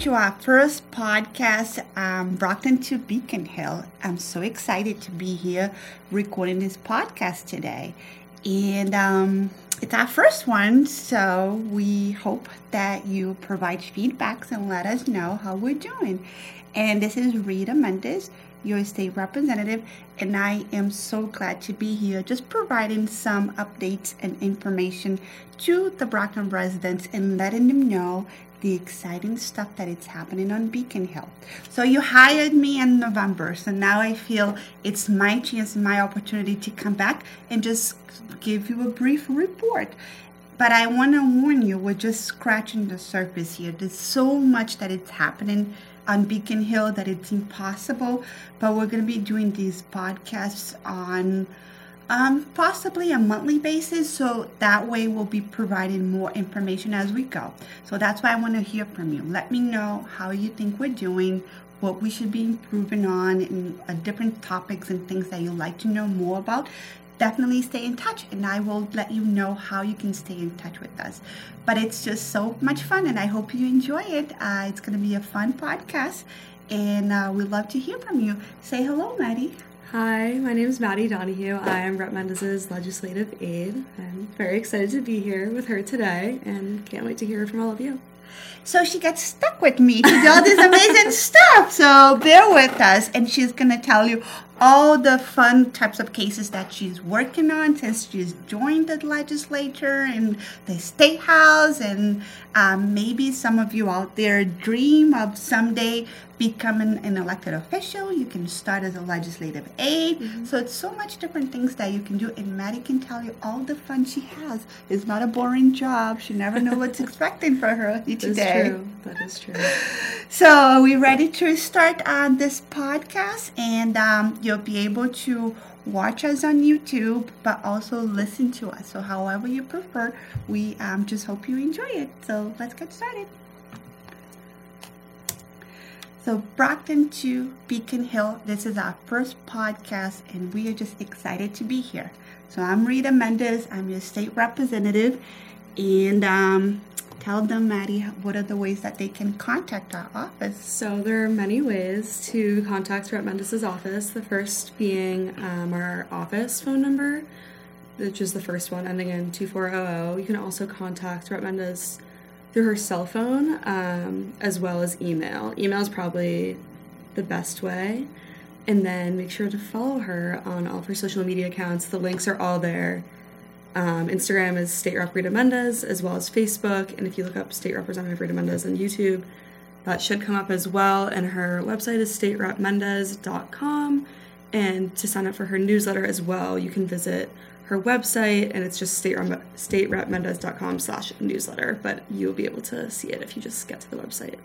to our first podcast, Brockton to Beacon Hill. I'm so excited to be here recording this podcast today. And it's our first one, so we hope that you provide feedbacks and let us know how we're doing. And this is Rita Mendez, your state representative, and I am so glad to be here just providing some updates and information to the Brockton residents and letting them know the exciting stuff that is happening on Beacon Hill. So you hired me in November, so now I feel it's my chance, my opportunity to come back and just give you a brief report. But I want to warn you, we're just scratching the surface here. There's so much that is happening on Beacon Hill that it's impossible, but we're going to be doing these podcasts on possibly a monthly basis, so that way we'll be providing more information as we go. So that's why I want to hear from you. Let me know how you think we're doing, what we should be improving on, and different topics and things that you'd like to know more about. Definitely stay in touch, and I will let you know how you can stay in touch with us. But it's just so much fun, and I hope you enjoy it. It's going to be a fun podcast, and we'd love to hear from you. Say hello, Maddie. Hi, my name is Maddie Donahue. I am Rep. Mendez's legislative aide. I'm very excited to be here with her today, and can't wait to hear from all of you. So she gets stuck with me to do all this amazing stuff. So bear with us, and she's going to tell you all the fun types of cases that she's working on since she's joined the legislature and the state house. And maybe some of you out there dream of someday becoming an elected official. You can start as a legislative aide. Mm-hmm. So it's so much different things that you can do. And Maddie can tell you all the fun she has. It's not a boring job. She never knows what's expecting for her each day. That is true. That is true. So are we ready to start on this podcast? And you'll be able to watch us on YouTube, but also listen to us. So however you prefer, we just hope you enjoy it. So let's get started. So Brockton to Beacon Hill, this is our first podcast, and we are just excited to be here. So I'm Rita Mendez. I'm your state representative, and tell them, Maddie, what are the ways that they can contact our office? So there are many ways to contact Rep. Mendez's office, the first being our office phone number, which is the first one, ending in 2400. You can also contact Rep. Mendez through her cell phone as well as email. Email is probably the best way. And then make sure to follow her on all of her social media accounts. The links are all there. Instagram is State Rep. Rita Mendez, as well as Facebook, and if you look up State Representative Rita Mendez on YouTube, that should come up as well, and her website is staterepmendez.com, and to sign up for her newsletter as well, you can visit her website, and it's just staterepmendez.com/newsletter, but you'll be able to see it if you just get to the website.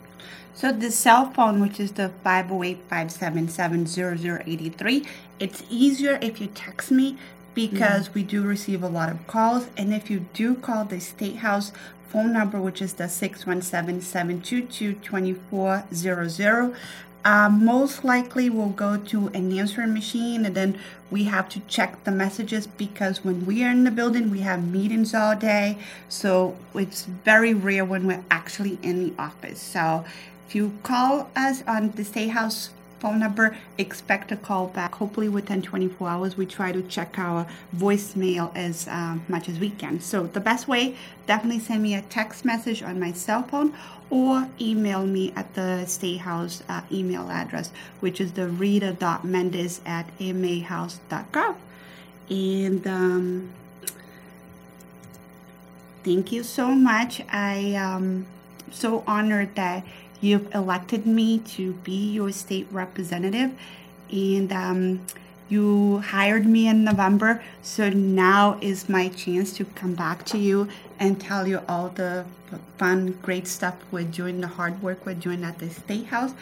So the cell phone, which is the 508-577-0083, it's easier if you text me, because we do receive a lot of calls. And if you do call the State House phone number, which is the 617-722-2400, most likely we'll go to an answering machine, and then we have to check the messages, because when we are in the building, we have meetings all day. So it's very rare when we're actually in the office. So if you call us on the State House phone number, expect a call back hopefully within 24 hours. We try to check our voicemail as much as we can. So the best way, definitely send me a text message on my cell phone or email me at the State House email address, which is the rita.mendez@mahouse.gov. And thank you so much. I am so honored that you've elected me to be your state representative, and you hired me in November, so now is my chance to come back to you and tell you all the fun, great stuff we're doing, the hard work we're doing at the State House.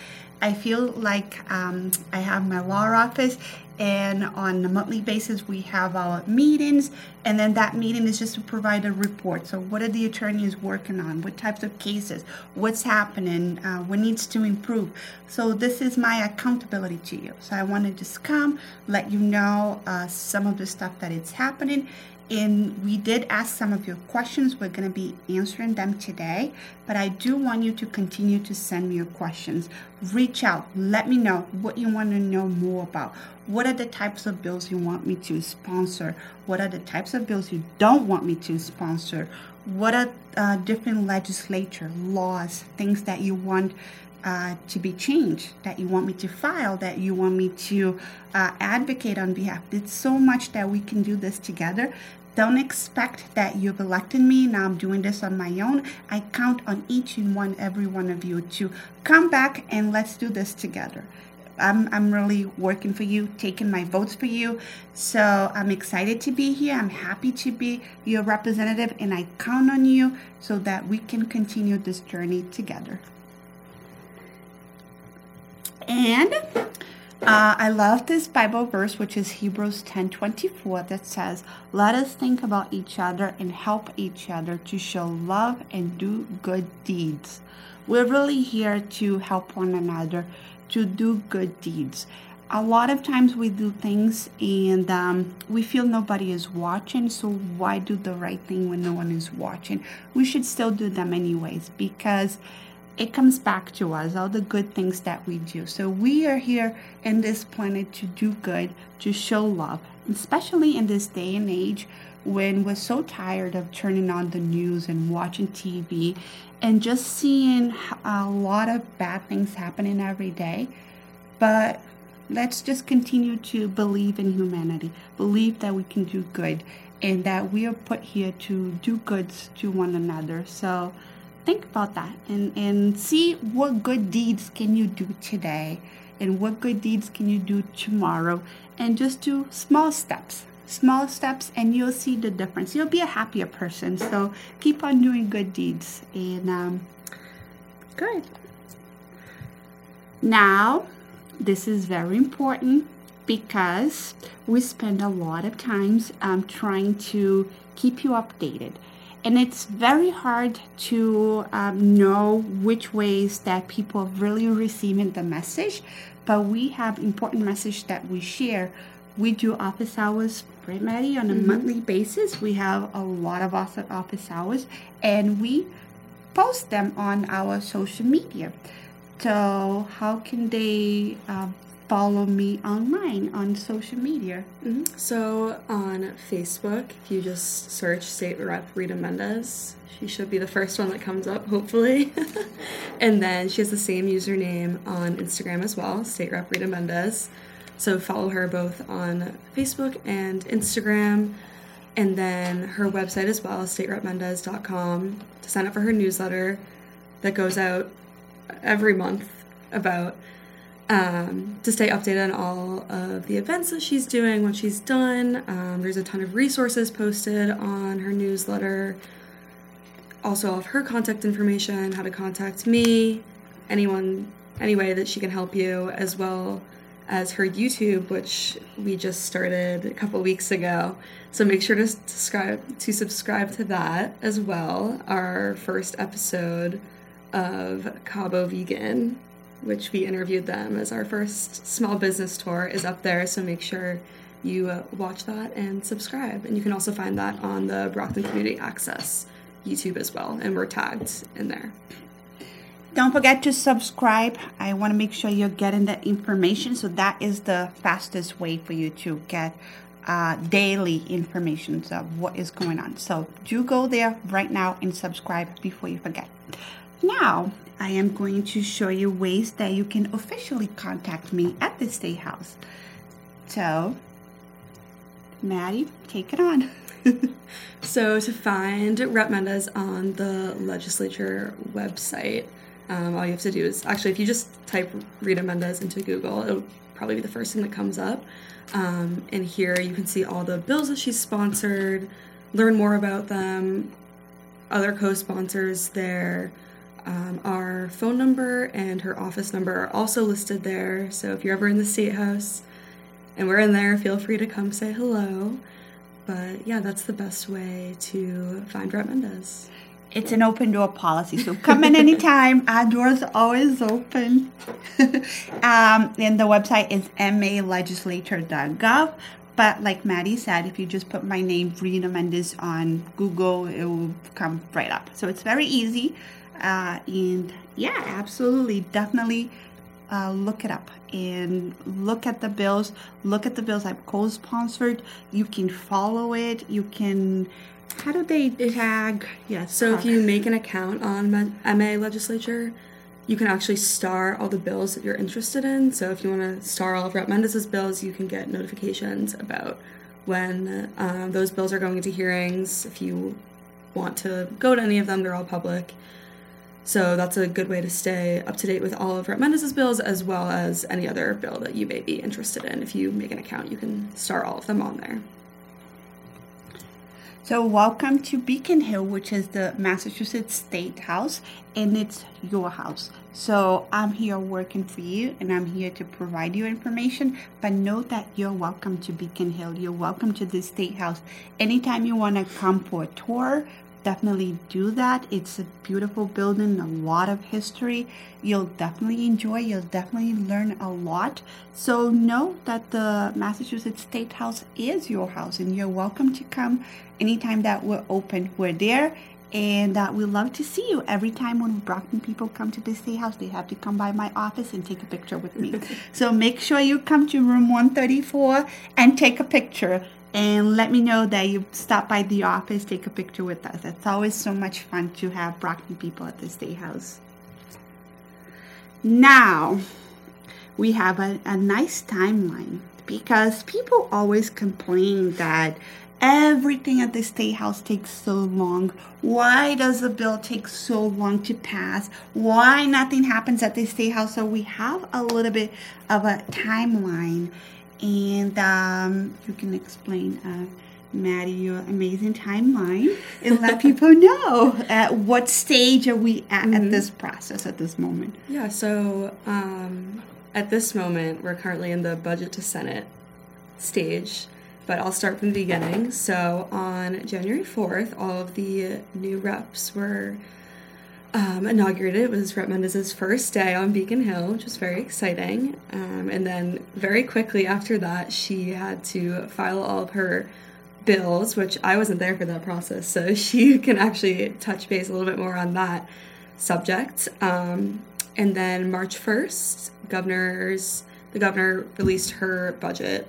I feel like I have my law office, and on a monthly basis we have our meetings, and then that meeting is just to provide a report. So what are the attorneys working on? What types of cases? What's happening? What needs to improve? So this is my accountability to you. So I want to just come, let you know some of the stuff that is happening, And we did ask some of your questions. We're going to be answering them today, but I do want you to continue to send me your questions. Reach out. Let me know what you want to know more about. What are the types of bills you want me to sponsor? What are the types of bills you don't want me to sponsor? What are different legislature, laws, things that you want to be changed, that you want me to file, that you want me to advocate on behalf. It's so much that we can do this together. Don't expect that you've elected me. Now I'm doing this on my own. I count on each and every one of you to come back and let's do this together. I'm really working for you, taking my votes for you. So I'm excited to be here. I'm happy to be your representative, and I count on you so that we can continue this journey together. And I love this Bible verse, which is Hebrews 10:24, that says, "Let us think about each other and help each other to show love and do good deeds." We're really here to help one another to do good deeds. A lot of times we do things and we feel nobody is watching, so why do the right thing when no one is watching? We should still do them anyways, because it comes back to us, all the good things that we do. So we are here in this planet to do good, to show love, especially in this day and age when we're so tired of turning on the news and watching TV and just seeing a lot of bad things happening every day. But let's just continue to believe in humanity, believe that we can do good and that we are put here to do good to one another. So think about that and see what good deeds can you do today and what good deeds can you do tomorrow, and just do small steps, and you'll see the difference. You'll be a happier person. So keep on doing good deeds. And good. Now, this is very important because we spend a lot of times trying to keep you updated. And it's very hard to know which ways that people are really receiving the message, but we have important message that we share. We do office hours, right, Maddie, on a monthly basis. We have a lot of office hours, and we post them on our social media. So how can they follow me online on social media? Mm-hmm. So on Facebook, if you just search State Rep Rita Mendez, she should be the first one that comes up, hopefully. And then she has the same username on Instagram as well, State Rep Rita Mendez. So follow her both on Facebook and Instagram. And then her website as well, staterepmendez.com, to sign up for her newsletter that goes out every month about to stay updated on all of the events that she's doing when she's done. There's a ton of resources posted on her newsletter. Also, all of her contact information, how to contact me, anyone, any way that she can help you, as well as her YouTube, which we just started a couple weeks ago. So make sure to subscribe to that as well. Our first episode of Cabo Vegan, which we interviewed them as our first small business tour, is up there. So make sure you watch that and subscribe. And you can also find that on the Brockton Community Access YouTube as well. And we're tagged in there. Don't forget to subscribe. I want to make sure you're getting the information. So that is the fastest way for you to get daily information of what is going on. So do go there right now and subscribe before you forget. Now, I am going to show you ways that you can officially contact me at the State House. So, Maddie, take it on. So, to find Rep Mendez on the legislature website, all you have to do is, actually, if you just type Rita Mendez into Google, it'll probably be the first thing that comes up. And here you can see all the bills that she's sponsored, learn more about them, other co-sponsors there. Our phone number and her office number are also listed there. So if you're ever in the State House and we're in there, feel free to come say hello. But yeah, that's the best way to find Rep Mendez. It's an open door policy, so come in anytime. Our doors are always open. And the website is malegislature.gov. But like Maddie said, if you just put my name, Brina Mendez, on Google, it will come right up. So it's very easy. And yeah, absolutely, definitely look it up and look at the bills. Look at the bills I've co-sponsored. You can follow it. You can... How do they tag? Yeah, so if you make an account on MA Legislature, you can actually star all the bills that you're interested in. So if you want to star all of Rep Mendez's bills, you can get notifications about when those bills are going into hearings. If you want to go to any of them, they're all public. So that's a good way to stay up to date with all of Rep Mendez's bills, as well as any other bill that you may be interested in. If you make an account, you can star all of them on there. So welcome to Beacon Hill, which is the Massachusetts State House, and it's your house. So I'm here working for you, and I'm here to provide you information, but know that you're welcome to Beacon Hill. You're welcome to the State House. Anytime you want to come for a tour, definitely do that. It's a beautiful building, a lot of history. You'll definitely enjoy. You'll definitely learn a lot. So know that the Massachusetts State House is your house, and you're welcome to come anytime that we're open. We're there, and we love to see you. Every time when Brockton people come to the State House, they have to come by my office and take a picture with me. So make sure you come to room 134 and take a picture. And let me know that you stop by the office, take a picture with us. It's always so much fun to have Brockton people at the State House. Now, we have a nice timeline, because people always complain that everything at the State House takes so long. Why does the bill take so long to pass? Why nothing happens at the State House? So we have a little bit of a timeline. And you can explain, Maddie, your amazing timeline and let people know at what stage are we at this process, at this moment. Yeah, so at this moment, we're currently in the budget to Senate stage, but I'll start from the beginning. So on January 4th, all of the new reps were inaugurated. It was Rep Mendez's first day on Beacon Hill, which was very exciting. And then very quickly after that, she had to file all of her bills, which I wasn't there for that process, so she can actually touch base a little bit more on that subject. And then March 1st, the governor released her budget,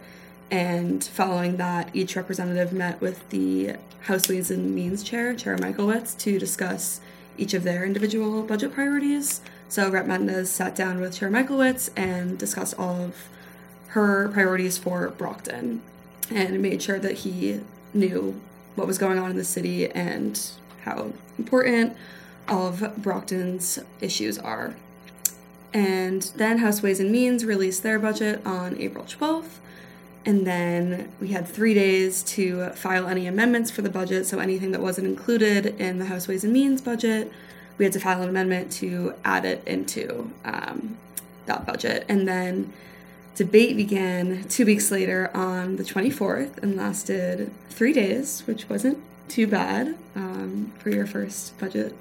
and following that, each representative met with the House Ways and Means Chair, Chair Michaelwitz, to discuss each of their individual budget priorities. So Rep Mendez sat down with Chair Michaelwitz and discussed all of her priorities for Brockton, and made sure that he knew what was going on in the city and how important all of Brockton's issues are. And then House Ways and Means released their budget on April 12th. And then we had 3 days to file any amendments for the budget, so anything that wasn't included in the House Ways and Means budget, we had to file an amendment to add it into that budget. And then debate began 2 weeks later on the 24th and lasted 3 days, which wasn't too bad for your first budget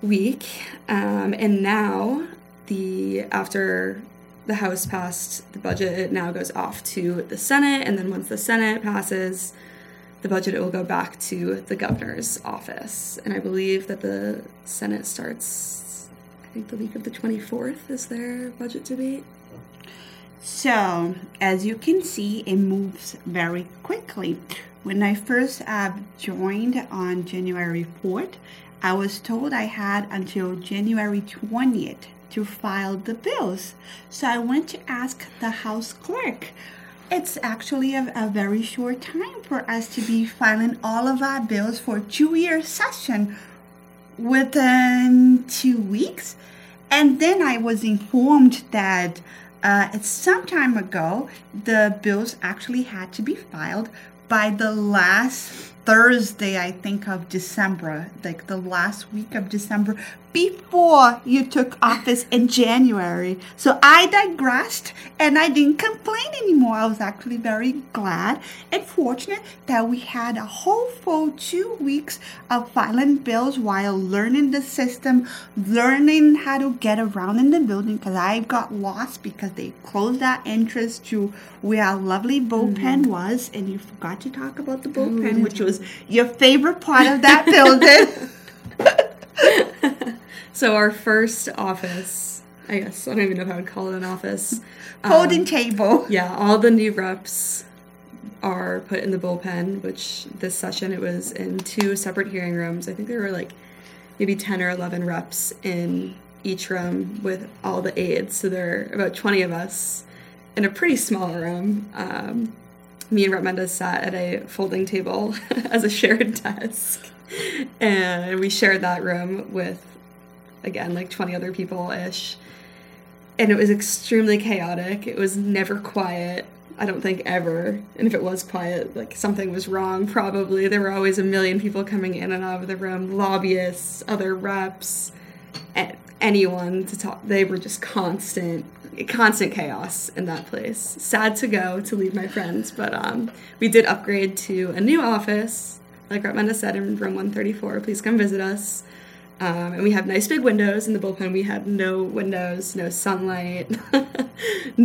week. And now, after the House passed the budget, it now goes off to the Senate, and then once the Senate passes the budget, it will go back to the governor's office. And I believe that the Senate starts, I think, the week of the 24th is their budget debate. So, as you can see, it moves very quickly. When I first joined on January 4th, I was told I had until January 20th to file the bills. So I went to ask the House clerk. It's actually a very short time for us to be filing all of our bills for a 2-year session within 2 weeks. And then I was informed that some time ago, the bills actually had to be filed by the last Thursday, I think, of December, like the last week of December, before you took office in January. So I digressed and I didn't complain anymore. I was actually very glad and fortunate that we had a whole full 2 weeks of filing bills while learning the system, learning how to get around in the building, because I got lost because they closed that entrance to where our lovely bullpen was, and you forgot to talk about the bullpen, which was your favorite part of that building. So our first office, I guess, I don't even know if I would call it an office. Holding table. Yeah, all the new reps are put in the bullpen, which this session it was in two separate hearing rooms. I think there were like maybe 10 or 11 reps in each room with all the aides. So there are about 20 of us in a pretty small room. Me and Rep Mendez sat at a folding table as a shared desk. And we shared that room with, again, like 20 other people-ish. And it was extremely chaotic. It was never quiet, I don't think ever. And if it was quiet, like something was wrong probably. There were always a million people coming in and out of the room, lobbyists, other reps, anyone to talk. They were just constant chaos in that place. Sad to leave my friends, but we did upgrade to a new office. Like Rep Mendez said, in room 134, please come visit us. And we have nice big windows. In the bullpen, we had no windows, no sunlight,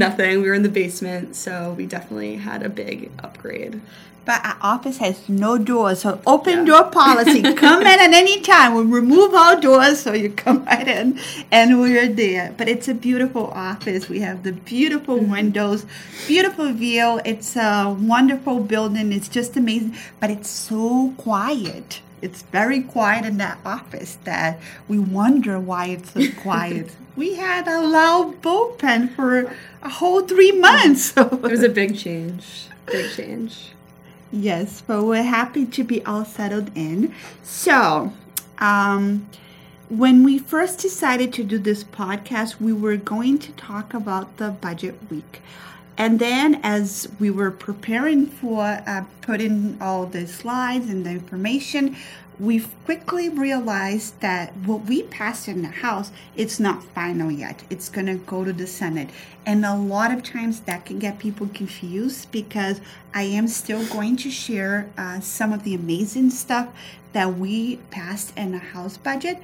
nothing. We were in the basement, so we definitely had a big upgrade. But our office has no doors, so open door policy. Come in at any time. We'll remove all doors, so you come right in, and we're there. But it's a beautiful office. We have the beautiful windows, beautiful view. It's a wonderful building. It's just amazing, but it's so quiet. It's very quiet in that office that we wonder why it's so quiet. We had a loud bullpen for a whole 3 months. It was a big change, big change. Yes, but we're happy to be all settled in. So, when we first decided to do this podcast, we were going to talk about the budget week. And then as we were preparing for putting all the slides and the information, we quickly realized that what we passed in the House, it's not final yet. It's going to go to the Senate. And a lot of times that can get people confused, because I am still going to share some of the amazing stuff that we passed in the House budget.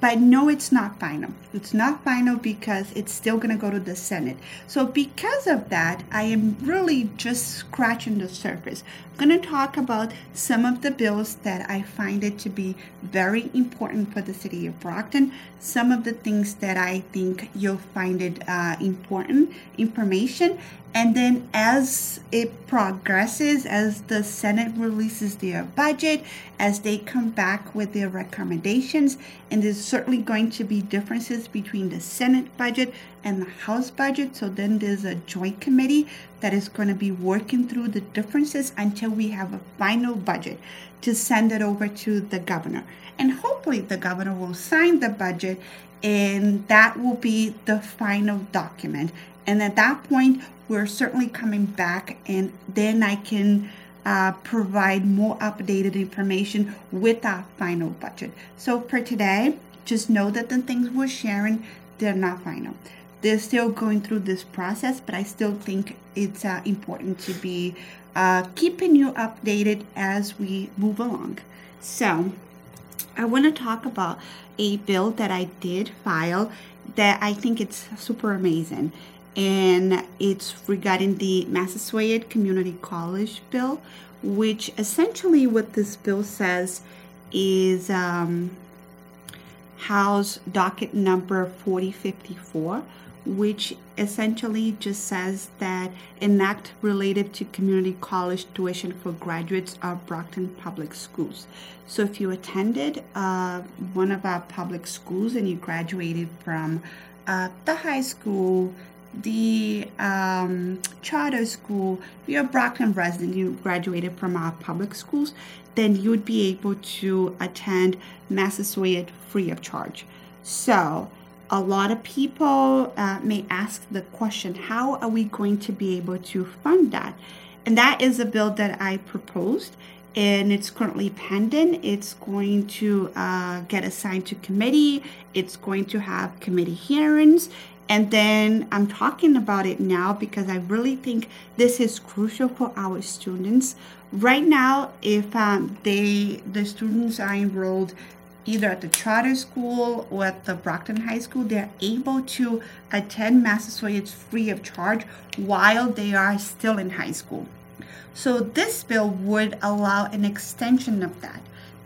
But no, it's not final. It's not final because it's still going to go to the Senate. So because of that, I am really just scratching the surface. I'm going to talk about some of the bills that I find it to be very important for the city of Brockton. Some of the things that I think you'll find it important information. And then as it progresses, as the Senate releases their budget, as they come back with their recommendations, and there's certainly going to be differences between the Senate budget and the House budget. So then there's a joint committee that is going to be working through the differences until we have a final budget to send it over to the governor. And hopefully the governor will sign the budget, and that will be the final document. And at that point, we're certainly coming back, and then I can provide more updated information with our final budget. So for today, just know that the things we're sharing, they're not final. They're still going through this process, but I still think it's important to be keeping you updated as we move along. So I want to talk about a bill that I did file that I think it's super amazing. And it's regarding the Massasoit Community College bill, which essentially what this bill says is House docket number 4054, which essentially just says that an act related to community college tuition for graduates of Brockton Public Schools. So if you attended one of our public schools and you graduated from the high school, the charter school, if you're a Brockton resident, you graduated from our public schools, then you would be able to attend Massasoit free of charge. So a lot of people may ask the question, how are we going to be able to fund that? And that is a bill that I proposed, and it's currently pending. It's going to get assigned to committee. It's going to have committee hearings. And then I'm talking about it now because I really think this is crucial for our students. Right now, if the students are enrolled either at the charter school or at the Brockton High School, they're able to attend Massasoit's free of charge while they are still in high school. So this bill would allow an extension of that,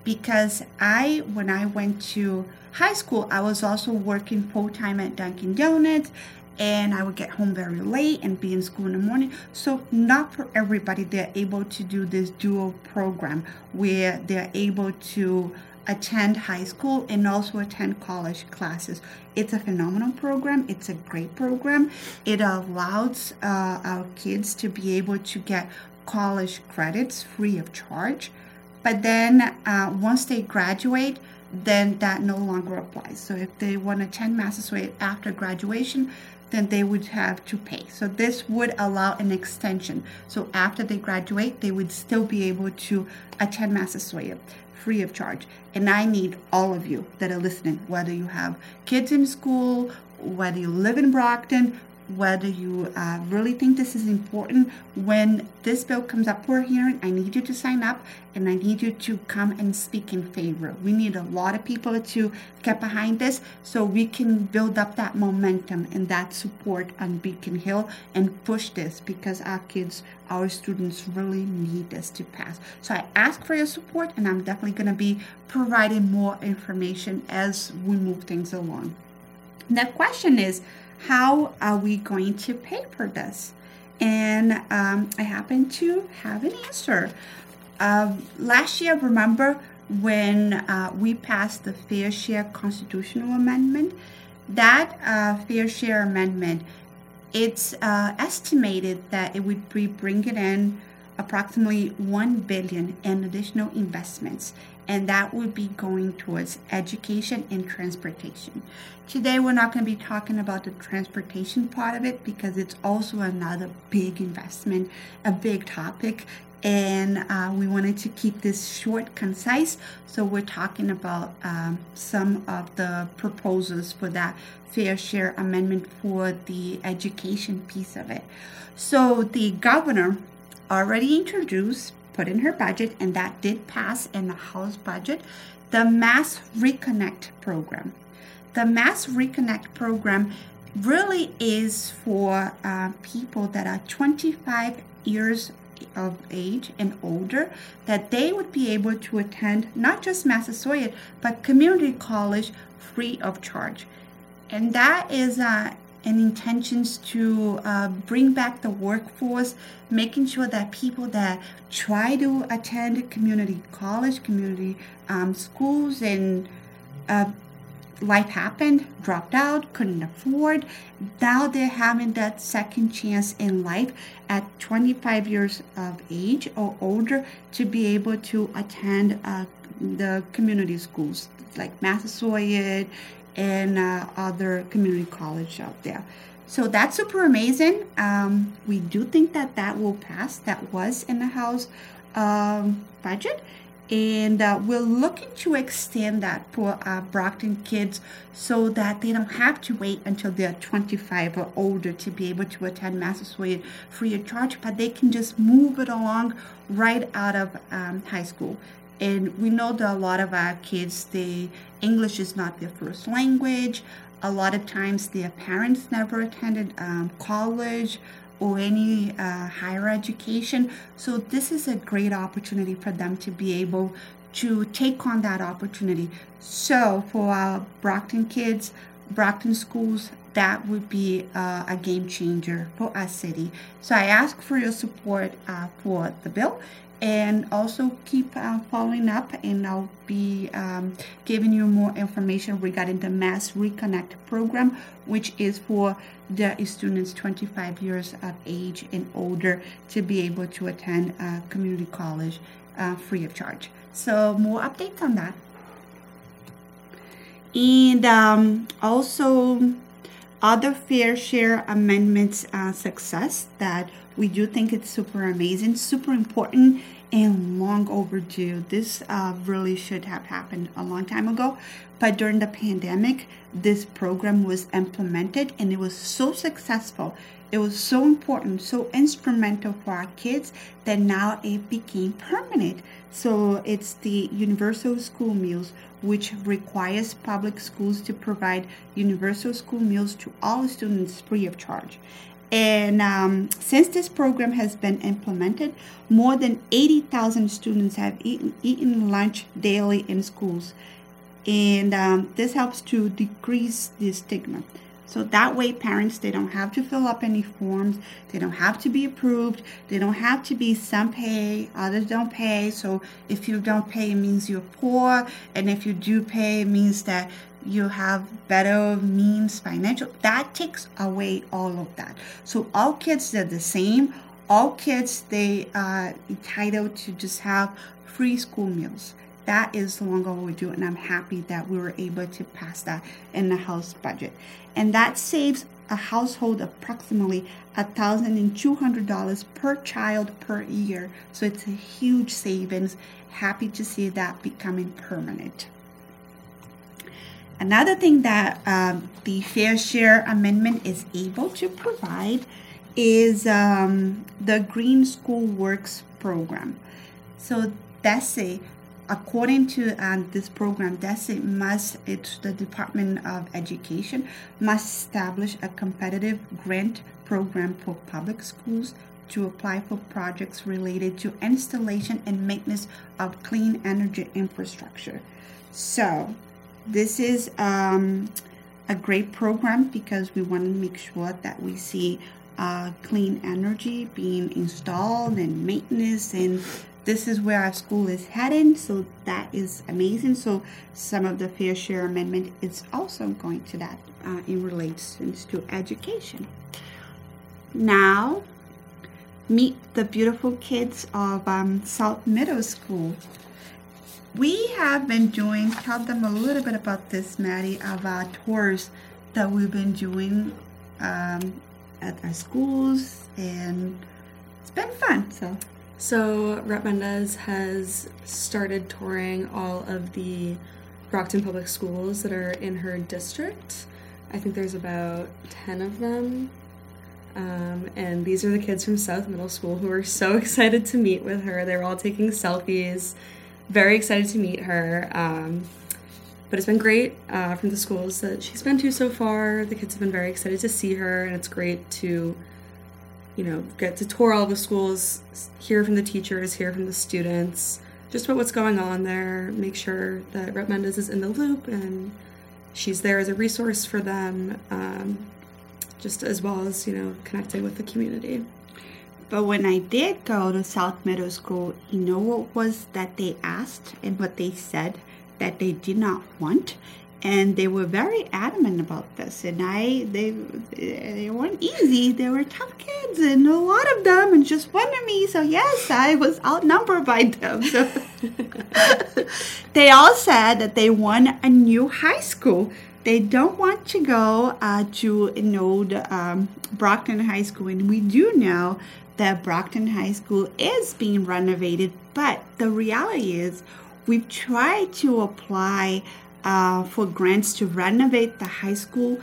because when I went to high school, I was also working full-time at Dunkin' Donuts, and I would get home very late and be in school in the morning. So not for everybody, they're able to do this dual program where they're able to attend high school and also attend college classes. It's a phenomenal program. It's a great program. It allows our kids to be able to get college credits free of charge. But then once they graduate, then that no longer applies. So if they want to attend Massasoit after graduation, then they would have to pay. So this would allow an extension. So after they graduate, they would still be able to attend Massasoit free of charge. And I need all of you that are listening, whether you have kids in school, whether you live in Brockton, whether you really think this is important. When this bill comes up for a hearing, I need you to sign up, and I need you to come and speak in favor. We need a lot of people to get behind this so we can build up that momentum and that support on Beacon Hill and push this, because our kids, our students really need this to pass. So I ask for your support, and I'm definitely going to be providing more information as we move things along. The question is, how are we going to pay for this? And I happen to have an answer. Last year, remember when we passed the Fair Share Constitutional Amendment? That Fair Share Amendment, it's estimated that it would be bringing in approximately $1 billion in additional investments, and that would be going towards education and transportation. Today, we're not going to be talking about the transportation part of it because it's also another big investment, a big topic, and we wanted to keep this short, concise, so we're talking about some of the proposals for that Fair Share Amendment for the education piece of it. So the governor already introduced, put in her budget, and that did pass in the House budget, the Mass Reconnect program. The Mass Reconnect program really is for people that are 25 years of age and older, that they would be able to attend not just Massasoit, but community college free of charge. And that is and intentions to bring back the workforce, making sure that people that try to attend community college, community schools, and life happened, dropped out, couldn't afford. Now they're having that second chance in life at 25 years of age or older to be able to attend the community schools like Massasoit and other community college out there. So that's super amazing. We do think that that will pass. That was in the House budget. And we're looking to extend that for Brockton kids so that they don't have to wait until they're 25 or older to be able to attend Massasoit free of charge, but they can just move it along right out of high school. And we know that a lot of our kids, English is not their first language. A lot of times their parents never attended college or any higher education. So this is a great opportunity for them to be able to take on that opportunity. So for our Brockton kids, Brockton schools, that would be a game changer for our city. So I ask for your support for the bill. And also keep following up, and I'll be giving you more information regarding the Mass Reconnect program, which is for the students 25 years of age and older to be able to attend community college free of charge. So more updates on that. And also other Fair Share Amendments success that we do think it's super amazing, super important, and long overdue. This really should have happened a long time ago, but during the pandemic, this program was implemented and it was so successful. It was so important, so instrumental for our kids that now it became permanent. So it's the universal school meals, which requires public schools to provide universal school meals to all students free of charge. And since this program has been implemented, more than 80,000 students have eaten lunch daily in schools. And this helps to decrease the stigma. So that way, parents, they don't have to fill up any forms. They don't have to be approved. They don't have to be, some pay, others don't pay. So if you don't pay, it means you're poor. And if you do pay, it means that you have better means, financial. That takes away all of that. So all kids are the same. All kids, they are entitled to just have free school meals. That is long overdue, and I'm happy that we were able to pass that in the House budget. And that saves a household approximately $1,200 per child per year. So it's a huge savings. Happy to see that becoming permanent. Another thing that the Fair Share Amendment is able to provide is the Green School Works program. So that's a according to this program, DESE the Department of Education must establish a competitive grant program for public schools to apply for projects related to installation and maintenance of clean energy infrastructure. So this is a great program because we want to make sure that we see clean energy being installed and maintenance, and this is where our school is heading, so that is amazing. So some of the Fair Share Amendment is also going to that in relations to education. Now, meet the beautiful kids of South Middle School. We have been doing, tell them a little bit about this, Maddie, of our tours that we've been doing at our schools, and it's been fun, So Rep Mendez has started touring all of the Brockton Public Schools that are in her district. I think there's about 10 of them. And these are the kids from South Middle School who are so excited to meet with her. They're all taking selfies, very excited to meet her. But it's been great from the schools that she's been to so far. The kids have been very excited to see her, and it's great to get to tour all the schools, hear from the teachers, hear from the students, just about what's going on there, make sure that Rep Mendez is in the loop and she's there as a resource for them, just as well as, connecting with the community. But when I did go to South Meadow School, you know what was that they asked and what they said that they did not want? And they were very adamant about this, and they weren't easy. They were tough kids, and a lot of them, and just one of me. So yes, I was outnumbered by them. So they all said that they want a new high school. They don't want to go to an old Brockton High School, and we do know that Brockton High School is being renovated. But the reality is, we've tried to apply for grants to renovate the high school.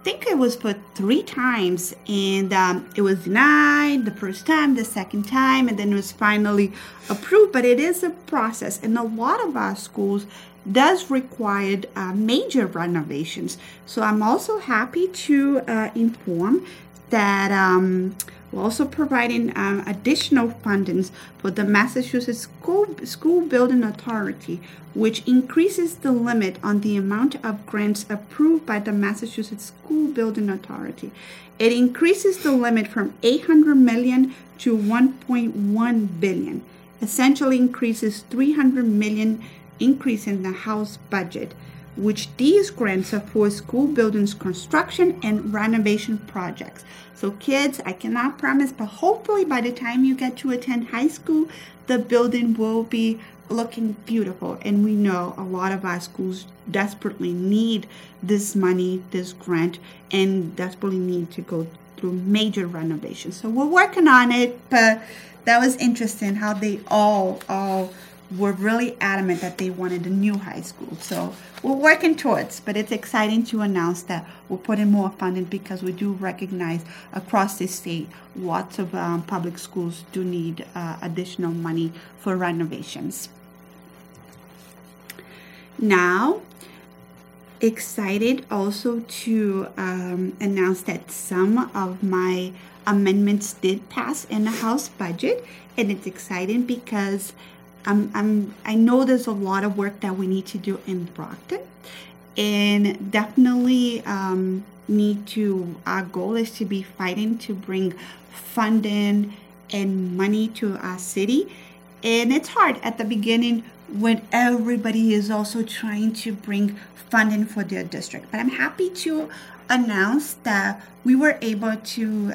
I think it was for 3 times, and it was denied the first time, the second time, and then it was finally approved. But it is a process, and a lot of our schools does require major renovations. So I'm also happy to inform that we're also providing additional fundings for the Massachusetts School Building Authority, which increases the limit on the amount of grants approved by the Massachusetts School Building Authority. It increases the limit from $800 million to $1.1 billion, essentially increases $300 million increase in the House budget, which these grants are for school buildings construction and renovation projects. So kids, I cannot promise, but hopefully by the time you get to attend high school, the building will be looking beautiful. And we know a lot of our schools desperately need this money, this grant, and desperately need to go through major renovations. So we're working on it, but that was interesting how they all were really adamant that they wanted a new high school. So we're working towards, but it's exciting to announce that we're putting more funding because we do recognize across the state lots of public schools do need additional money for renovations. Now, excited also to announce that some of my amendments did pass in the House budget, and it's exciting because I know there's a lot of work that we need to do in Brockton, and definitely our goal is to be fighting to bring funding and money to our city. And it's hard at the beginning when everybody is also trying to bring funding for their district. But I'm happy to announced that we were able to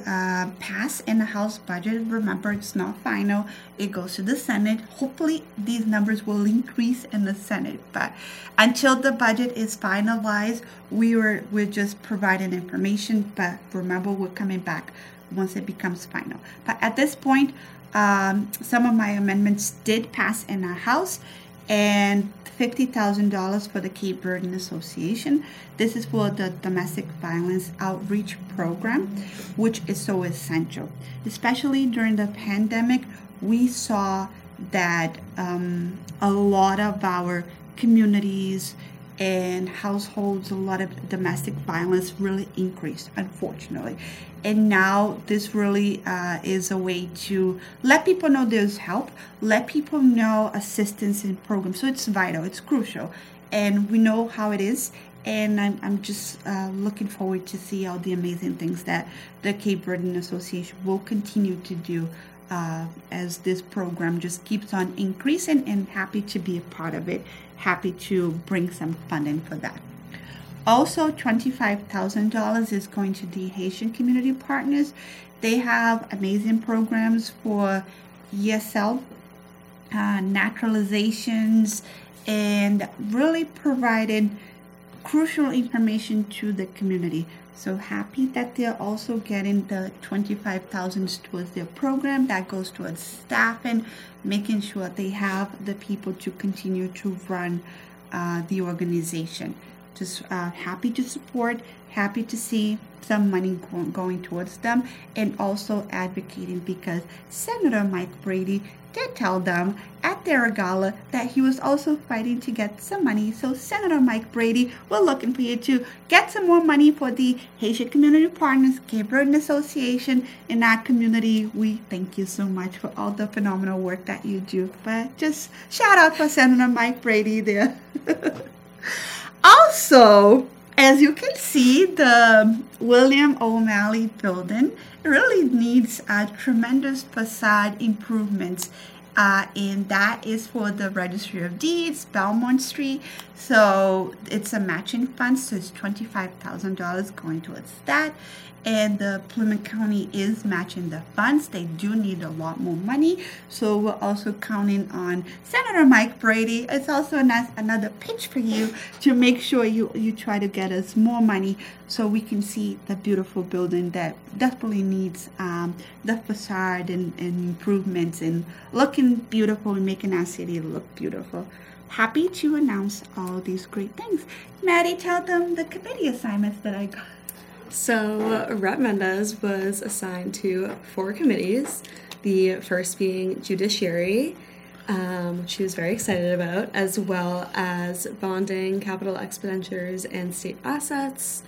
pass in the House budget. Remember, it's not final. It goes to the Senate. Hopefully, these numbers will increase in the Senate. But until the budget is finalized, we're just providing information. But remember, we're coming back once it becomes final. But at this point, some of my amendments did pass in the House, and $50,000 for the Cape Verdean Association. This is for the domestic violence outreach program, which is so essential. Especially during the pandemic, we saw that a lot of our communities and households, a lot of domestic violence really increased, unfortunately. And now this really is a way to let people know there's help, let people know assistance in programs. So it's vital, it's crucial. And we know how it is. And I'm just looking forward to see all the amazing things that the Cape Verdean Association will continue to do as this program just keeps on increasing, and happy to be a part of it, happy to bring some funding for that. Also, $25,000 is going to the Haitian Community Partners. They have amazing programs for ESL, naturalizations, and really provided crucial information to the community. So happy that they're also getting the $25,000 towards their program. That goes towards staffing, making sure they have the people to continue to run the organization. Just happy to support, happy to see some money going towards them, and also advocating because Senator Mike Brady did tell them at their gala that he was also fighting to get some money. So Senator Mike Brady, we're looking for you to get some more money for the Haitian Community Partners, Cape Verdean Association, in our community. We thank you so much for all the phenomenal work that you do. But just shout out for Senator Mike Brady there. Also, as you can see, the William O'Malley building really needs a tremendous facade improvements, and that is for the Registry of Deeds, Belmont Street. So it's a matching fund, so it's $25,000 going towards that, and the Plymouth County is matching the funds. They do need a lot more money, so we're also counting on Senator Mike Brady. It's also another pitch for you to make sure you try to get us more money so we can see the beautiful building that definitely needs the facade and improvements and looking beautiful and making our city look beautiful. Happy to announce all these great things. Maddie, tell them the committee assignments that I got. So Rep. Mendez was assigned to 4 committees, the first being Judiciary, which she was very excited about, as well as Bonding, Capital Expenditures, and State Assets,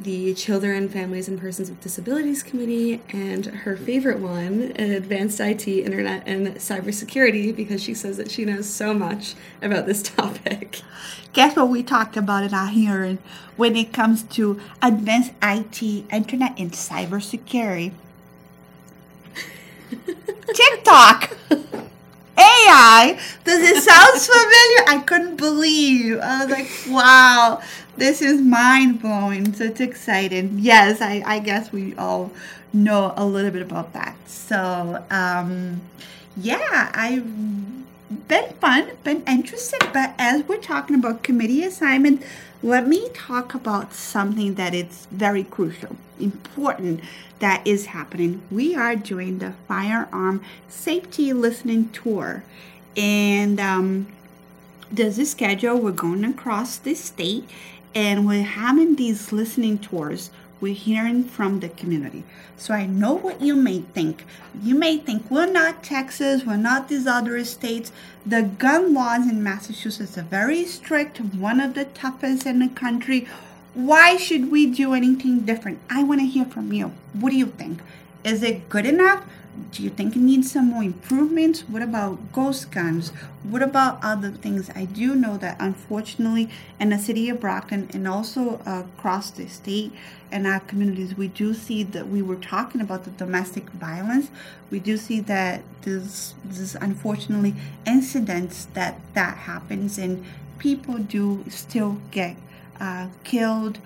the Children, Families, and Persons with Disabilities Committee, and her favorite one, Advanced IT, Internet, and Cybersecurity, because she says that she knows so much about this topic. Guess what we talked about in our hearing when it comes to advanced IT, internet, and cybersecurity? TikTok! AI! Does it sound familiar? I couldn't believe. I was like, wow, this is mind-blowing. So it's exciting. Yes, I guess we all know a little bit about that. So, yeah, I been fun, been interesting, but as we're talking about committee assignment, let me talk about something that is very crucial, important, that is happening. We are doing the firearm safety listening tour, and there's a schedule. We're going across the state, and we're having these listening tours. We're hearing from the community. So I know what you may think. You may think we're not Texas, we're not these other states. The gun laws in Massachusetts are very strict, one of the toughest in the country. Why should we do anything different? I want to hear from you. What do you think? Is it good enough? Do you think it needs some more improvements? What about ghost guns? What about other things? I do know that unfortunately in the city of Brockton and also across the state and our communities, we do see that we were talking about the domestic violence. We do see that this unfortunately incidents that happens, and people do still get killed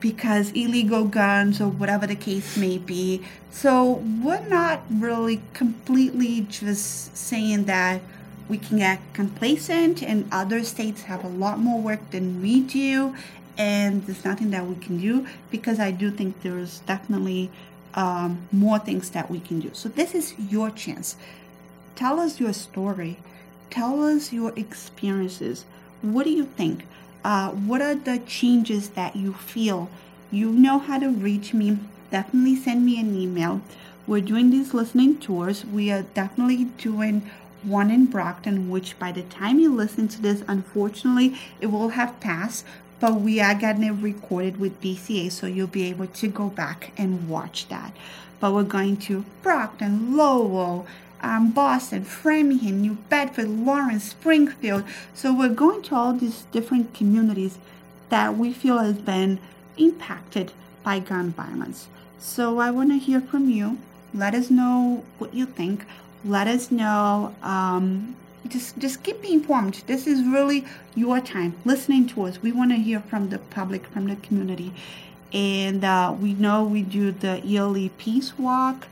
because illegal guns or whatever the case may be. So we're not really completely just saying that we can get complacent, and other states have a lot more work than we do, and there's nothing that we can do, because I do think there's definitely more things that we can do. So this is your chance. Tell us your story. Tell us your experiences. What do you think? What are the changes that you feel? You know how to reach me. Definitely send me an email. We're doing these listening tours. We are definitely doing one in Brockton, which by the time you listen to this, unfortunately, it will have passed. But we are getting it recorded with DCA, so you'll be able to go back and watch that. But we're going to Brockton, Lowell, Boston, Framingham, New Bedford, Lawrence, Springfield. So we're going to all these different communities that we feel has been impacted by gun violence. So I want to hear from you. Let us know what you think. Let us know. Just keep me informed. This is really your time listening to us. We want to hear from the public, from the community. And we know we do the yearly Peace Walk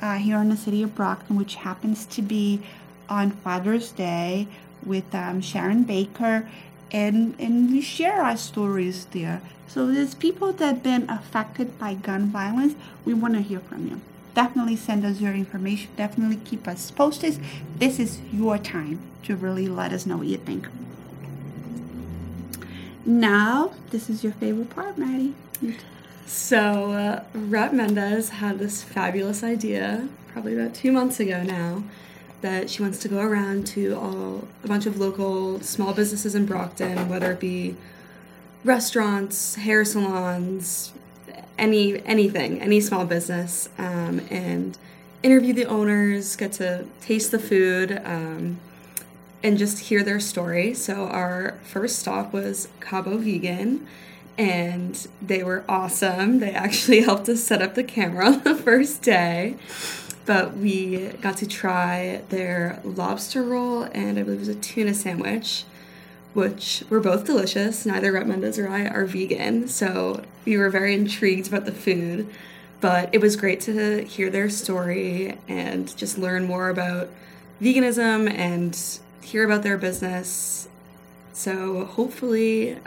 here in the city of Brockton, which happens to be on Father's Day with Sharon Baker, and we share our stories there. So there's people that have been affected by gun violence. We want to hear from you. Definitely send us your information. Definitely keep us posted. This is your time to really let us know what you think. Now, this is your favorite part, Maddie. So, Rep Mendez had this fabulous idea, probably about 2 months ago now, that she wants to go around to a bunch of local small businesses in Brockton, whether it be restaurants, hair salons, any small business, and interview the owners, get to taste the food, and just hear their story. So our first stop was Cabo Vegan. And they were awesome. They actually helped us set up the camera on the first day. But we got to try their lobster roll and I believe it was a tuna sandwich, which were both delicious. Neither Rep Mendez or I are vegan, so we were very intrigued about the food. But it was great to hear their story and just learn more about veganism and hear about their business. So hopefully...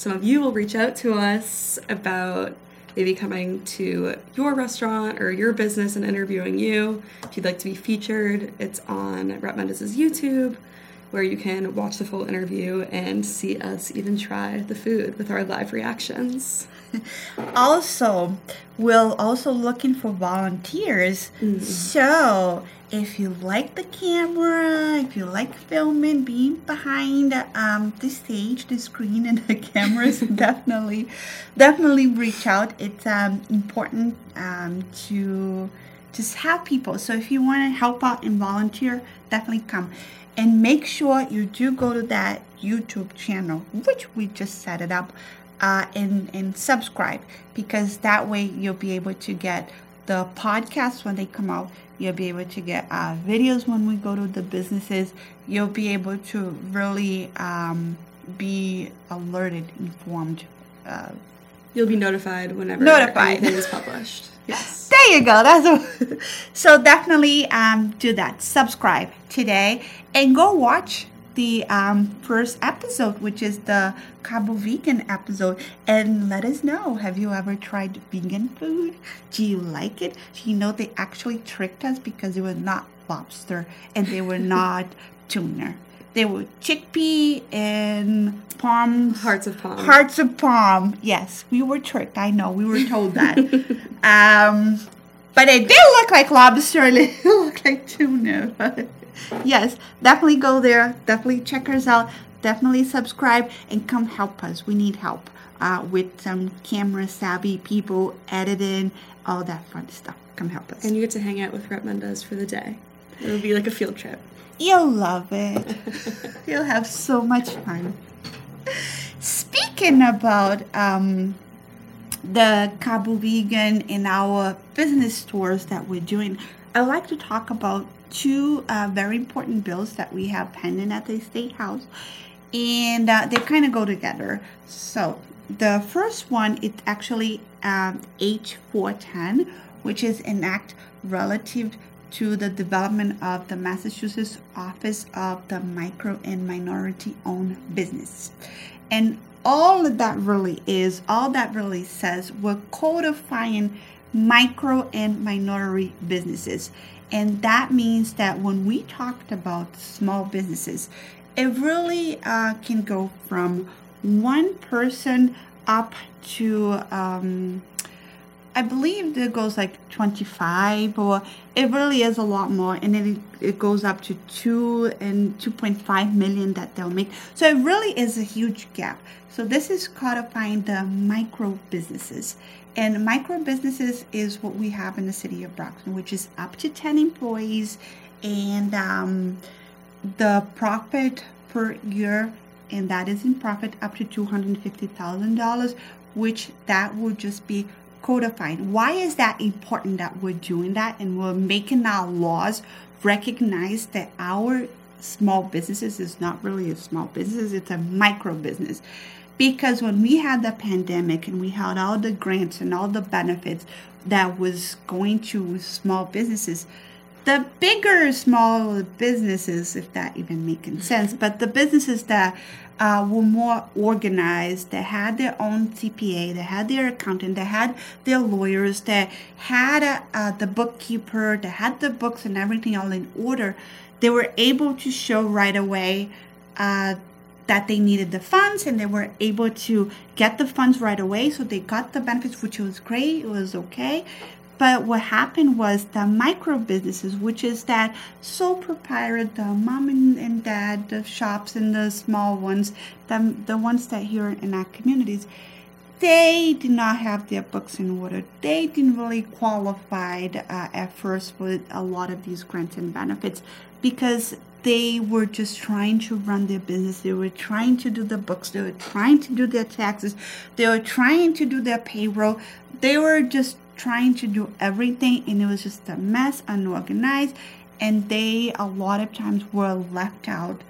some of you will reach out to us about maybe coming to your restaurant or your business and interviewing you. If you'd like to be featured, it's on Rep Mendez's YouTube, where you can watch the full interview and see us even try the food with our live reactions. Also, we're also looking for volunteers. Mm-hmm. So if you like the camera, if you like filming, being behind the stage, the screen, and the cameras, definitely reach out. It's important to just have people. So if you want to help out and volunteer, definitely come. And make sure you do go to that YouTube channel, which we just set it up, and subscribe, because that way you'll be able to get the podcasts when they come out. You'll be able to get our videos when we go to the businesses. You'll be able to really be alerted, informed. You'll be notified whenever anything is published. Yes. There There you go. So definitely do that. Subscribe today and go watch the first episode, which is the Cabo Vegan episode, and let us know, have you ever tried vegan food? Do you like it? You know, they actually tricked us because they were not lobster and they were not tuna. They were chickpea and palm. Hearts of palm. Hearts of palm. Yes, we were tricked. I know. We were told that. But it did look like lobster and it looked like tuna. But yes, definitely go there. Definitely check us out. Definitely subscribe and come help us. We need help with some camera savvy people, editing, all that fun stuff. Come help us. And you get to hang out with Rhett Mendez for the day. It'll be like a field trip. You'll love it. You'll have so much fun. Speaking about the Cabo Vegan in our business stores that we're doing, I'd like to talk about two very important bills that we have pending at the State House, and they kind of go together. So the first one is actually H410, which is an act relative to the development of the Massachusetts Office of the Micro and Minority-Owned Business. And all that really says, we're codifying micro and minority businesses. And that means that when we talked about small businesses, it really can go from one person up to I believe it goes like 25, or it really is a lot more, and then it goes up to 2 and $2.5 million that they'll make. So it really is a huge gap. So this is codifying the micro businesses, and micro businesses is what we have in the city of Brockton, which is up to 10 employees, and the profit per year, and that is in profit up to $250,000, which that will just be codifying. Why is that important that we're doing that and we're making our laws recognize that our small businesses is not really a small business, it's a micro business? Because when we had the pandemic and we had all the grants and all the benefits that was going to small businesses, the bigger, small businesses, if that even making sense, but the businesses that were more organized, that had their own CPA, that had their accountant, that had their lawyers, that had the bookkeeper, that had the books and everything all in order, they were able to show right away that they needed the funds, and they were able to get the funds right away. So they got the benefits, which was great. It was okay. But what happened was the micro businesses, which is that sole proprietor, the mom and dad, the shops and the small ones, the ones that here in our communities, they did not have their books in order. They didn't really qualify at first with a lot of these grants and benefits because they were just trying to run their business. They were trying to do the books. They were trying to do their taxes. They were trying to do their payroll. They were just trying to do everything, and it was just a mess, unorganized, and they a lot of times were left out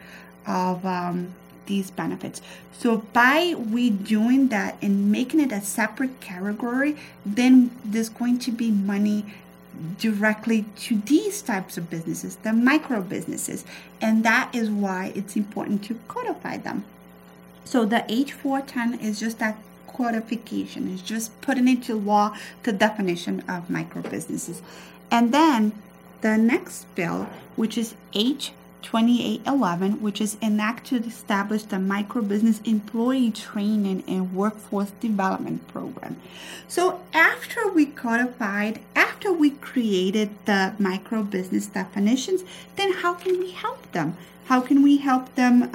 of these benefits. So by we doing that and making it a separate category, then there's going to be money directly to these types of businesses, the micro businesses, and that is why it's important to codify them. So the H410 is just that codification, is just putting into law the definition of micro businesses. And then the next bill, which is H2811, which is an act to establish the micro business employee training and workforce development program. So after we created the micro business definitions, then how can we help them? How can we help them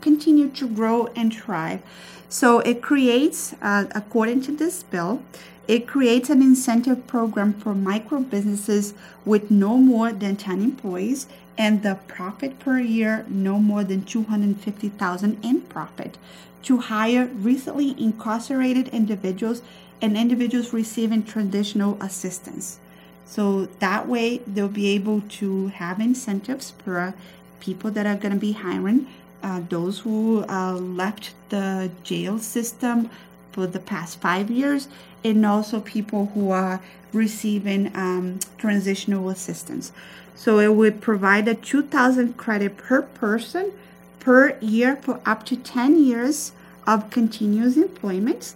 continue to grow and thrive? So it creates, according to this bill, it creates an incentive program for micro businesses with no more than 10 employees and the profit per year no more than $250,000 in profit to hire recently incarcerated individuals and individuals receiving transitional assistance. So that way, they'll be able to have incentives for people that are going to be hiring, those who left the jail system for the past 5 years, and also people who are receiving transitional assistance. So it would provide a 2,000 credit per person per year for up to 10 years of continuous employment,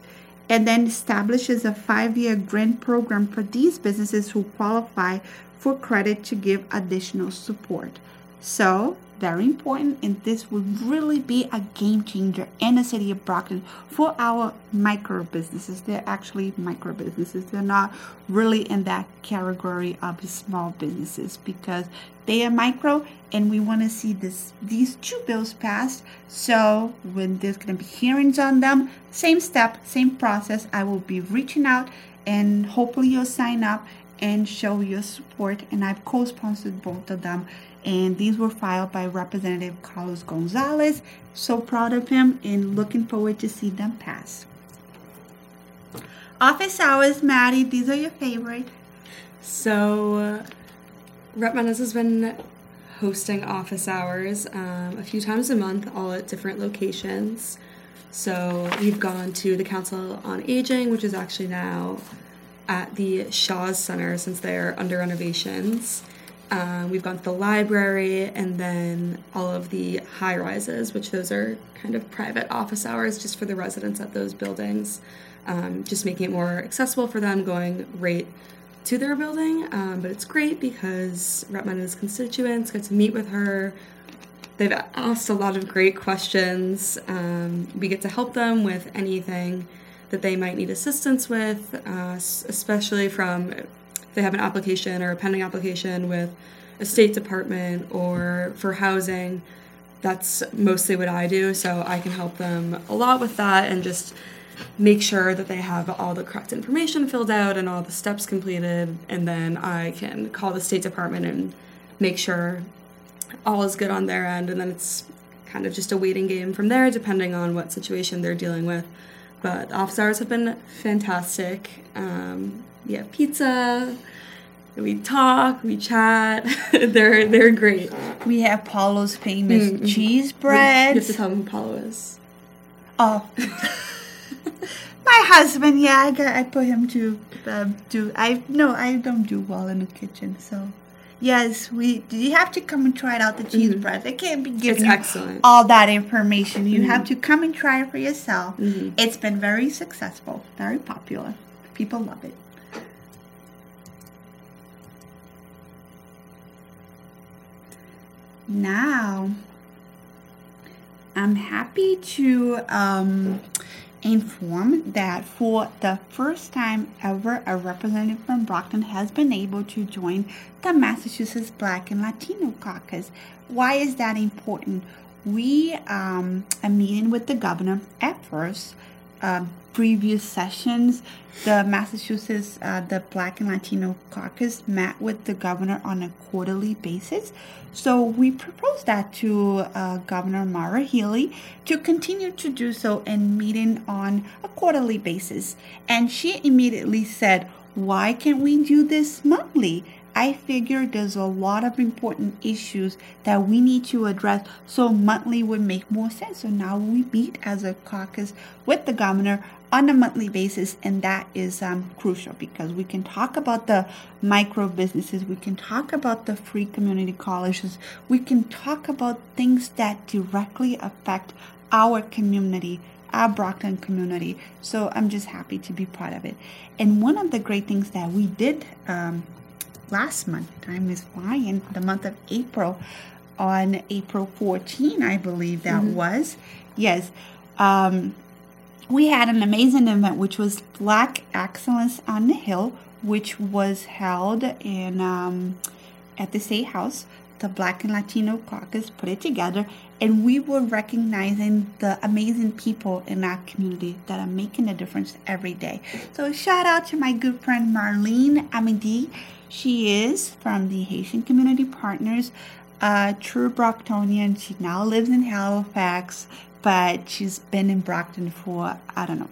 and then establishes a 5-year grant program for these businesses who qualify for credit to give additional support. So very important, and this would really be a game changer in the city of Brockton for our micro businesses. They're actually micro businesses. They're not really in that category of small businesses because they are micro, and we want to see these two bills passed. So when there's going to be hearings on them, same step, same process. I will be reaching out, and hopefully you'll sign up and show your support. And I've co-sponsored both of them, and these were filed by Representative Carlos Gonzalez. So proud of him and looking forward to see them pass. Office hours, Maddie, these are your favorite. So Rep. Mendez has been hosting office hours a few times a month, all at different locations. So we've gone to the Council on Aging, which is actually now at the Shaw's Center since they're under renovations. We've gone to the library, and then all of the high rises, which those are kind of private office hours just for the residents at those buildings, just making it more accessible for them going right to their building. But it's great because Rep. Mendez's constituents get to meet with her. They've asked a lot of great questions. We get to help them with anything that they might need assistance with, especially from they have an application or a pending application with a state department or for housing. That's mostly what I do, so I can help them a lot with that and just make sure that they have all the correct information filled out and all the steps completed, and then I can call the state department and make sure all is good on their end, and then it's kind of just a waiting game from there depending on what situation they're dealing with. But office hours have been fantastic. We have pizza, we talk, we chat. They're great. We have Paulo's famous cheese bread. You have to tell them who Paulo is. Oh. My husband, I put him to do. I don't do well in the kitchen, so. Yes, you have to come and try it out, the cheese bread. I can't be giving you all that information. You have to come and try it for yourself. It's been very successful, very popular. People love it. Now, I'm happy to inform that for the first time ever, a representative from Brockton has been able to join the Massachusetts Black and Latino Caucus. Why is that important? We are meeting with the governor at first. Previous sessions, the Massachusetts, the Black and Latino Caucus met with the governor on a quarterly basis. So we proposed that to Governor Maura Healey to continue to do so and meeting on a quarterly basis. And she immediately said, why can't we do this monthly? I figure there's a lot of important issues that we need to address, so monthly would make more sense. So now we meet as a caucus with the governor on a monthly basis, and that is crucial because we can talk about the micro businesses, we can talk about the free community colleges, we can talk about things that directly affect our community, our Brockton community. So I'm just happy to be part of it. And one of the great things that we did last month, time is flying, the month of April, on April 14, I believe that was. Yes. We had an amazing event, which was Black Excellence on the Hill, which was held in at the State House. The Black and Latino Caucus put it together, and we were recognizing the amazing people in our community that are making a difference every day. So shout out to my good friend Marlene Amidi. She is from the Haitian Community Partners, true Brocktonian. She now lives in Halifax, but she's been in Brockton for,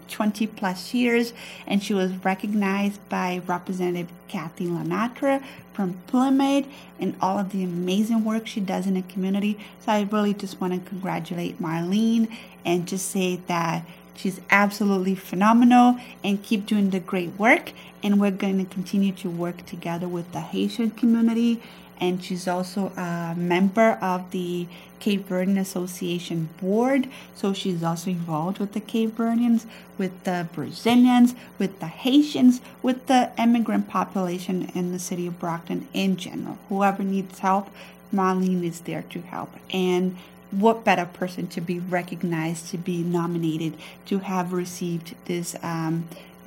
20 plus years. And she was recognized by Representative Kathy Lanatra from Plymouth and all of the amazing work she does in the community. So I really just want to congratulate Marlene and just say that She's absolutely phenomenal, and keep doing the great work. And we're going to continue to work together with the Haitian community. And she's also a member of the Cape Verdean Association Board. So she's also involved with the Cape Verdeans, with the Brazilians, with the Haitians, with the immigrant population in the city of Brockton in general. Whoever needs help, Marlene is there to help. And what better person to be recognized, to be nominated, to have received this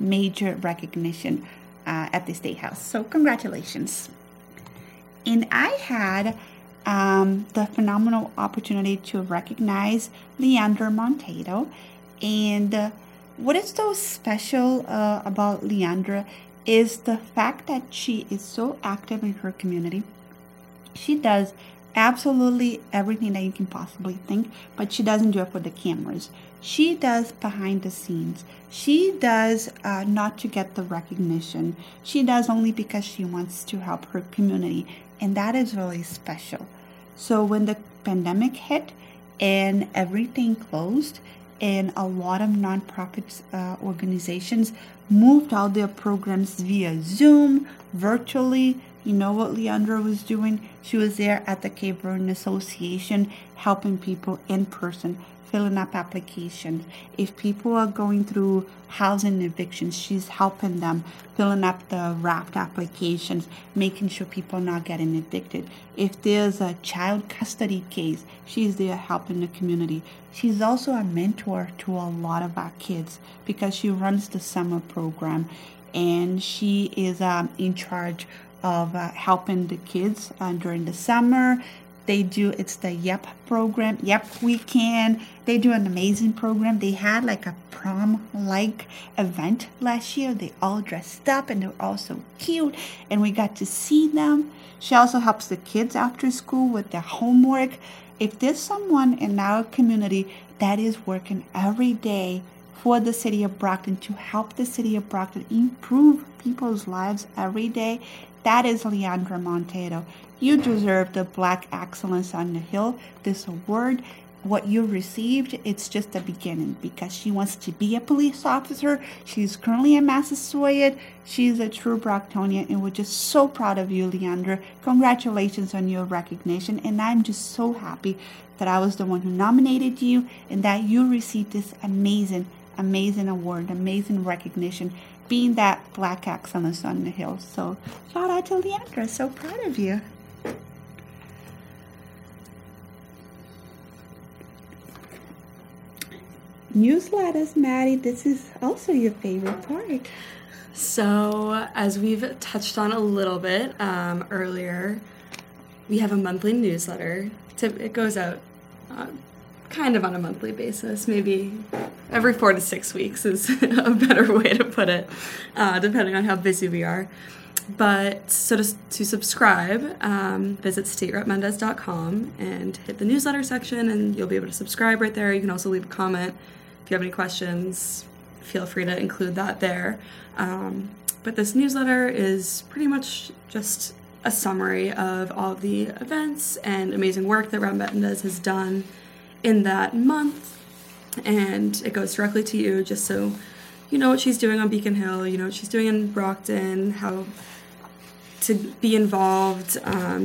major recognition at the State House. So congratulations. And I had the phenomenal opportunity to recognize Leandro Monteiro. And what is so special about Leandra is the fact that she is so active in her community. She does absolutely everything that you can possibly think, but she doesn't do it for the cameras. She does behind the scenes. She does not to get the recognition. She does only because she wants to help her community. And that is really special. So when the pandemic hit and everything closed and a lot of nonprofit organizations moved all their programs via Zoom, virtually, you know what Leandra was doing? She was there at the Cape Verdean Association helping people in person, filling up applications. If people are going through housing evictions, she's helping them, filling up the raft applications, making sure people are not getting evicted. If there's a child custody case, she's there helping the community. She's also a mentor to a lot of our kids because she runs the summer program, and she is in charge of helping the kids during the summer. It's the YEP program, YEP weekend. They do an amazing program. They had like a prom-like event last year. They all dressed up and they're all so cute, and we got to see them. She also helps the kids after school with their homework. If there's someone in our community that is working every day for the city of Brockton to help the city of Brockton improve people's lives every day, that is Leandra Monteiro. You deserve the Black Excellence on the Hill, this award. What you received, it's just the beginning, because she wants to be a police officer. She's currently a Massasoit. She's a true Brocktonian, and we're just so proud of you, Leandra. Congratulations on your recognition, and I'm just so happy that I was the one who nominated you and that you received this amazing, amazing award, amazing recognition, being that Black Excellence on the Hill. So shout out to Leandra. So proud of you. Newsletters, Maddie, this is also your favorite part. So as we've touched on a little bit earlier, we have a monthly newsletter. It goes out kind of on a monthly basis, maybe every 4 to 6 weeks is a better way to put it, depending on how busy we are. But so to subscribe, visit staterepmendez.com and hit the newsletter section, and you'll be able to subscribe right there. You can also leave a comment. If you have any questions, feel free to include that there. But this newsletter is pretty much just a summary of all of the events and amazing work that Rep Mendez has done in that month, and it goes directly to you just so you know what she's doing on Beacon Hill, you know what she's doing in Brockton, how to be involved,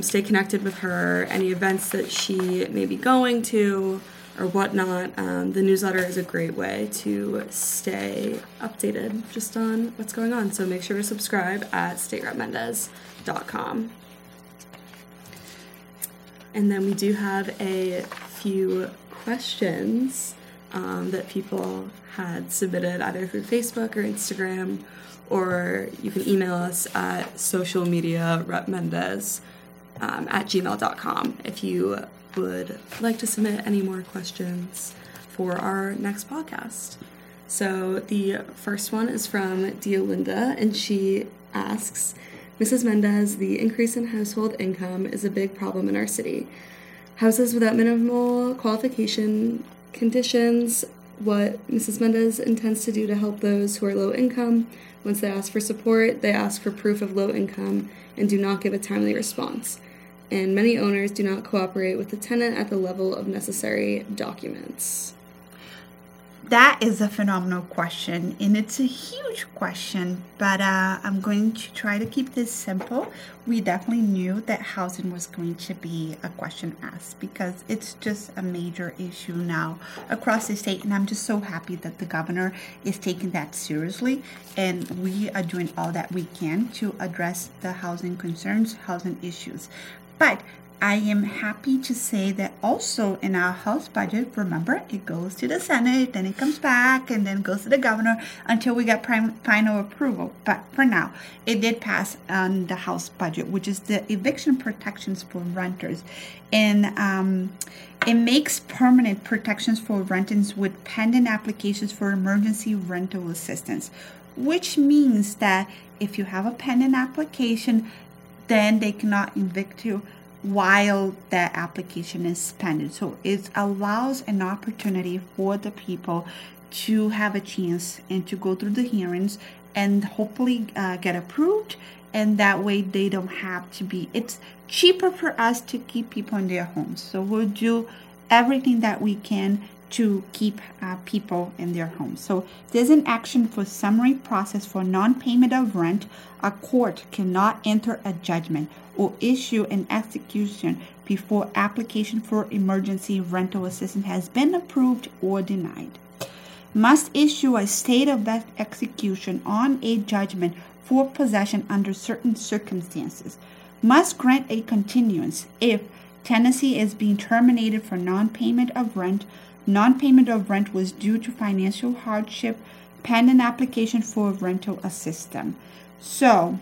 stay connected with her, any events that she may be going to or whatnot. The newsletter is a great way to stay updated just on what's going on. So make sure to subscribe at staterepmendez.com. And then we do have a few questions that people had submitted either through Facebook or Instagram, or you can email us at socialmediarepmendez at gmail.com if you would like to submit any more questions for our next podcast. So the first one is from Deolinda, and she asks, Mrs. Mendez, the increase in household income is a big problem in our city. Houses without minimal qualification conditions, what Mrs. Mendez intends to do to help those who are low income. Once they ask for support, they ask for proof of low income and do not give a timely response. And many owners do not cooperate with the tenant at the level of necessary documents. That is a phenomenal question, and it's a huge question, but I'm going to try to keep this simple. We definitely knew that housing was going to be a question asked because it's just a major issue now across the state, and I'm just so happy that the governor is taking that seriously, and we are doing all that we can to address the housing concerns, housing issues. But I am happy to say that also in our House budget, remember, it goes to the Senate, then it comes back, and then goes to the governor until we get final approval. But for now, it did pass on the House budget, which is the eviction protections for renters. And it makes permanent protections for renters with pending applications for emergency rental assistance, which means that if you have a pending application, then they cannot evict you while that application is pending. So it allows an opportunity for the people to have a chance and to go through the hearings and hopefully get approved. And that way they don't have to be, it's cheaper for us to keep people in their homes. So we'll do everything that we can to keep people in their homes. So there's an action for summary process for non-payment of rent. A court cannot enter a judgment or issue an execution before application for emergency rental assistance has been approved or denied. Must issue a state of execution on a judgment for possession under certain circumstances. Must grant a continuance if tenancy is being terminated for non-payment of rent. Non-payment of rent was due to financial hardship, pending application for rental assistance. So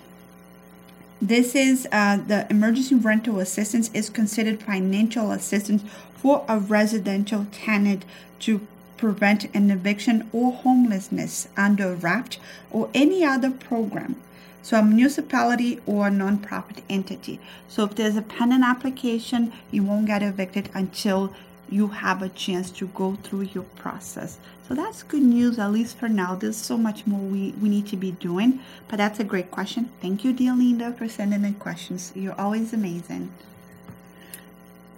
this is the emergency rental assistance is considered financial assistance for a residential tenant to prevent an eviction or homelessness under RAPT or any other program. So a municipality or a nonprofit entity. So if there's a pending application, you won't get evicted until you have a chance to go through your process. So that's good news, at least for now. There's so much more we need to be doing, but that's a great question. Thank you, dear Linda, for sending in questions. You're always amazing.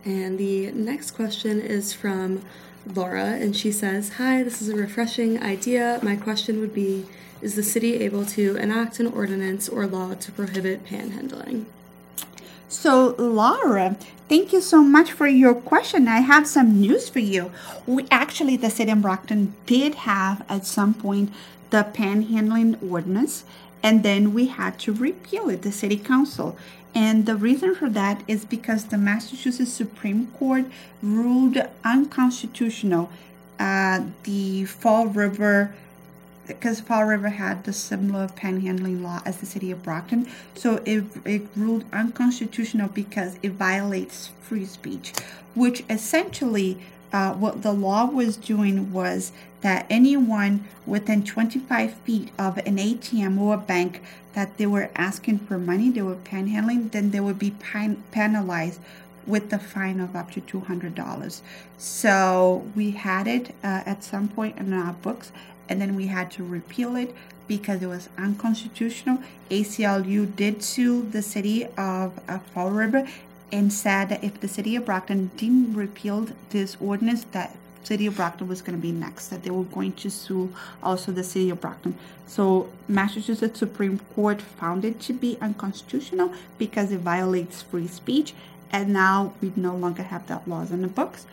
And the next question is from Laura, and she says, hi, this is a refreshing idea. My question would be, is the city able to enact an ordinance or law to prohibit panhandling? So, Laura, thank you so much for your question. I have some news for you. We actually, the city of Brockton did have at some point the panhandling ordinance, and then we had to repeal it, the city council. And the reason for that is because the Massachusetts Supreme Court ruled unconstitutional the Fall River, because Fall River had the similar panhandling law as the city of Brockton. So it ruled unconstitutional because it violates free speech, which essentially what the law was doing was that anyone within 25 feet of an ATM or a bank that they were asking for money, they were panhandling, then they would be penalized with the fine of up to $200. So we had it at some point in our books, and then we had to repeal it because it was unconstitutional. ACLU did sue the city of Fall River and said that if the city of Brockton didn't repeal this ordinance, that city of Brockton was going to be next, that they were going to sue also the city of Brockton. So Massachusetts Supreme Court found it to be unconstitutional because it violates free speech, and now we no longer have that laws in the books.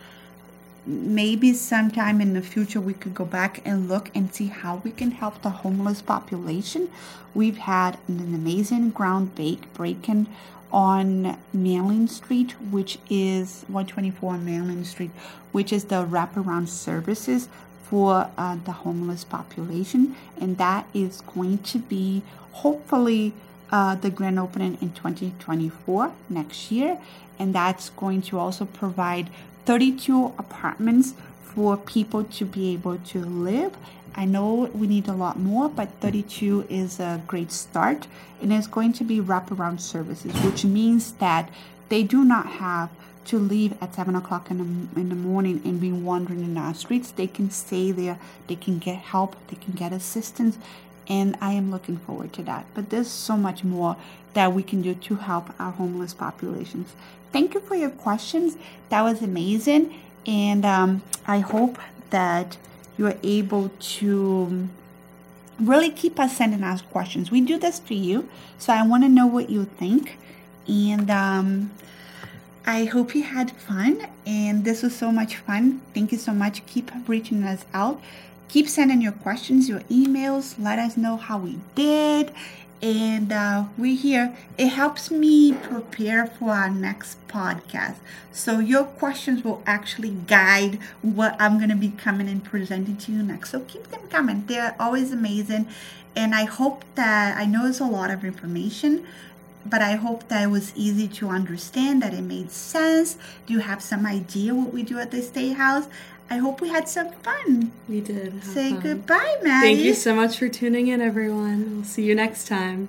Maybe sometime in the future we could go back and look and see how we can help the homeless population. We've had an amazing groundbreaking on Mailing Street, which is 124 Mailing Street, which is the wraparound services for the homeless population, and that is going to be hopefully the grand opening in 2024 next year, and that's going to also provide 32 apartments for people to be able to live. I know we need a lot more, but 32 is a great start, and it's going to be wraparound services, which means that they do not have to leave at 7 o'clock in the morning and be wandering in our streets. They can stay there, they can get help, they can get assistance, and I am looking forward to that. But there's so much more that we can do to help our homeless populations. Thank you for your questions. That was amazing. And I hope that you're able to really keep us sending us questions. We do this to you, so I want to know what you think. And I hope you had fun, and this was so much fun. Thank you so much. Keep reaching us out. Keep sending your questions, your emails. Let us know how we did. And we're here. It helps me prepare for our next podcast. So your questions will actually guide what I'm going to be coming and presenting to you next. So keep them coming. They're always amazing. And I hope that, I know it's a lot of information, but I hope that it was easy to understand, that it made sense. Do you have some idea what we do at the State House? I hope we had some fun. We did. Say goodbye, Maddie. Thank you so much for tuning in, everyone. We'll see you next time.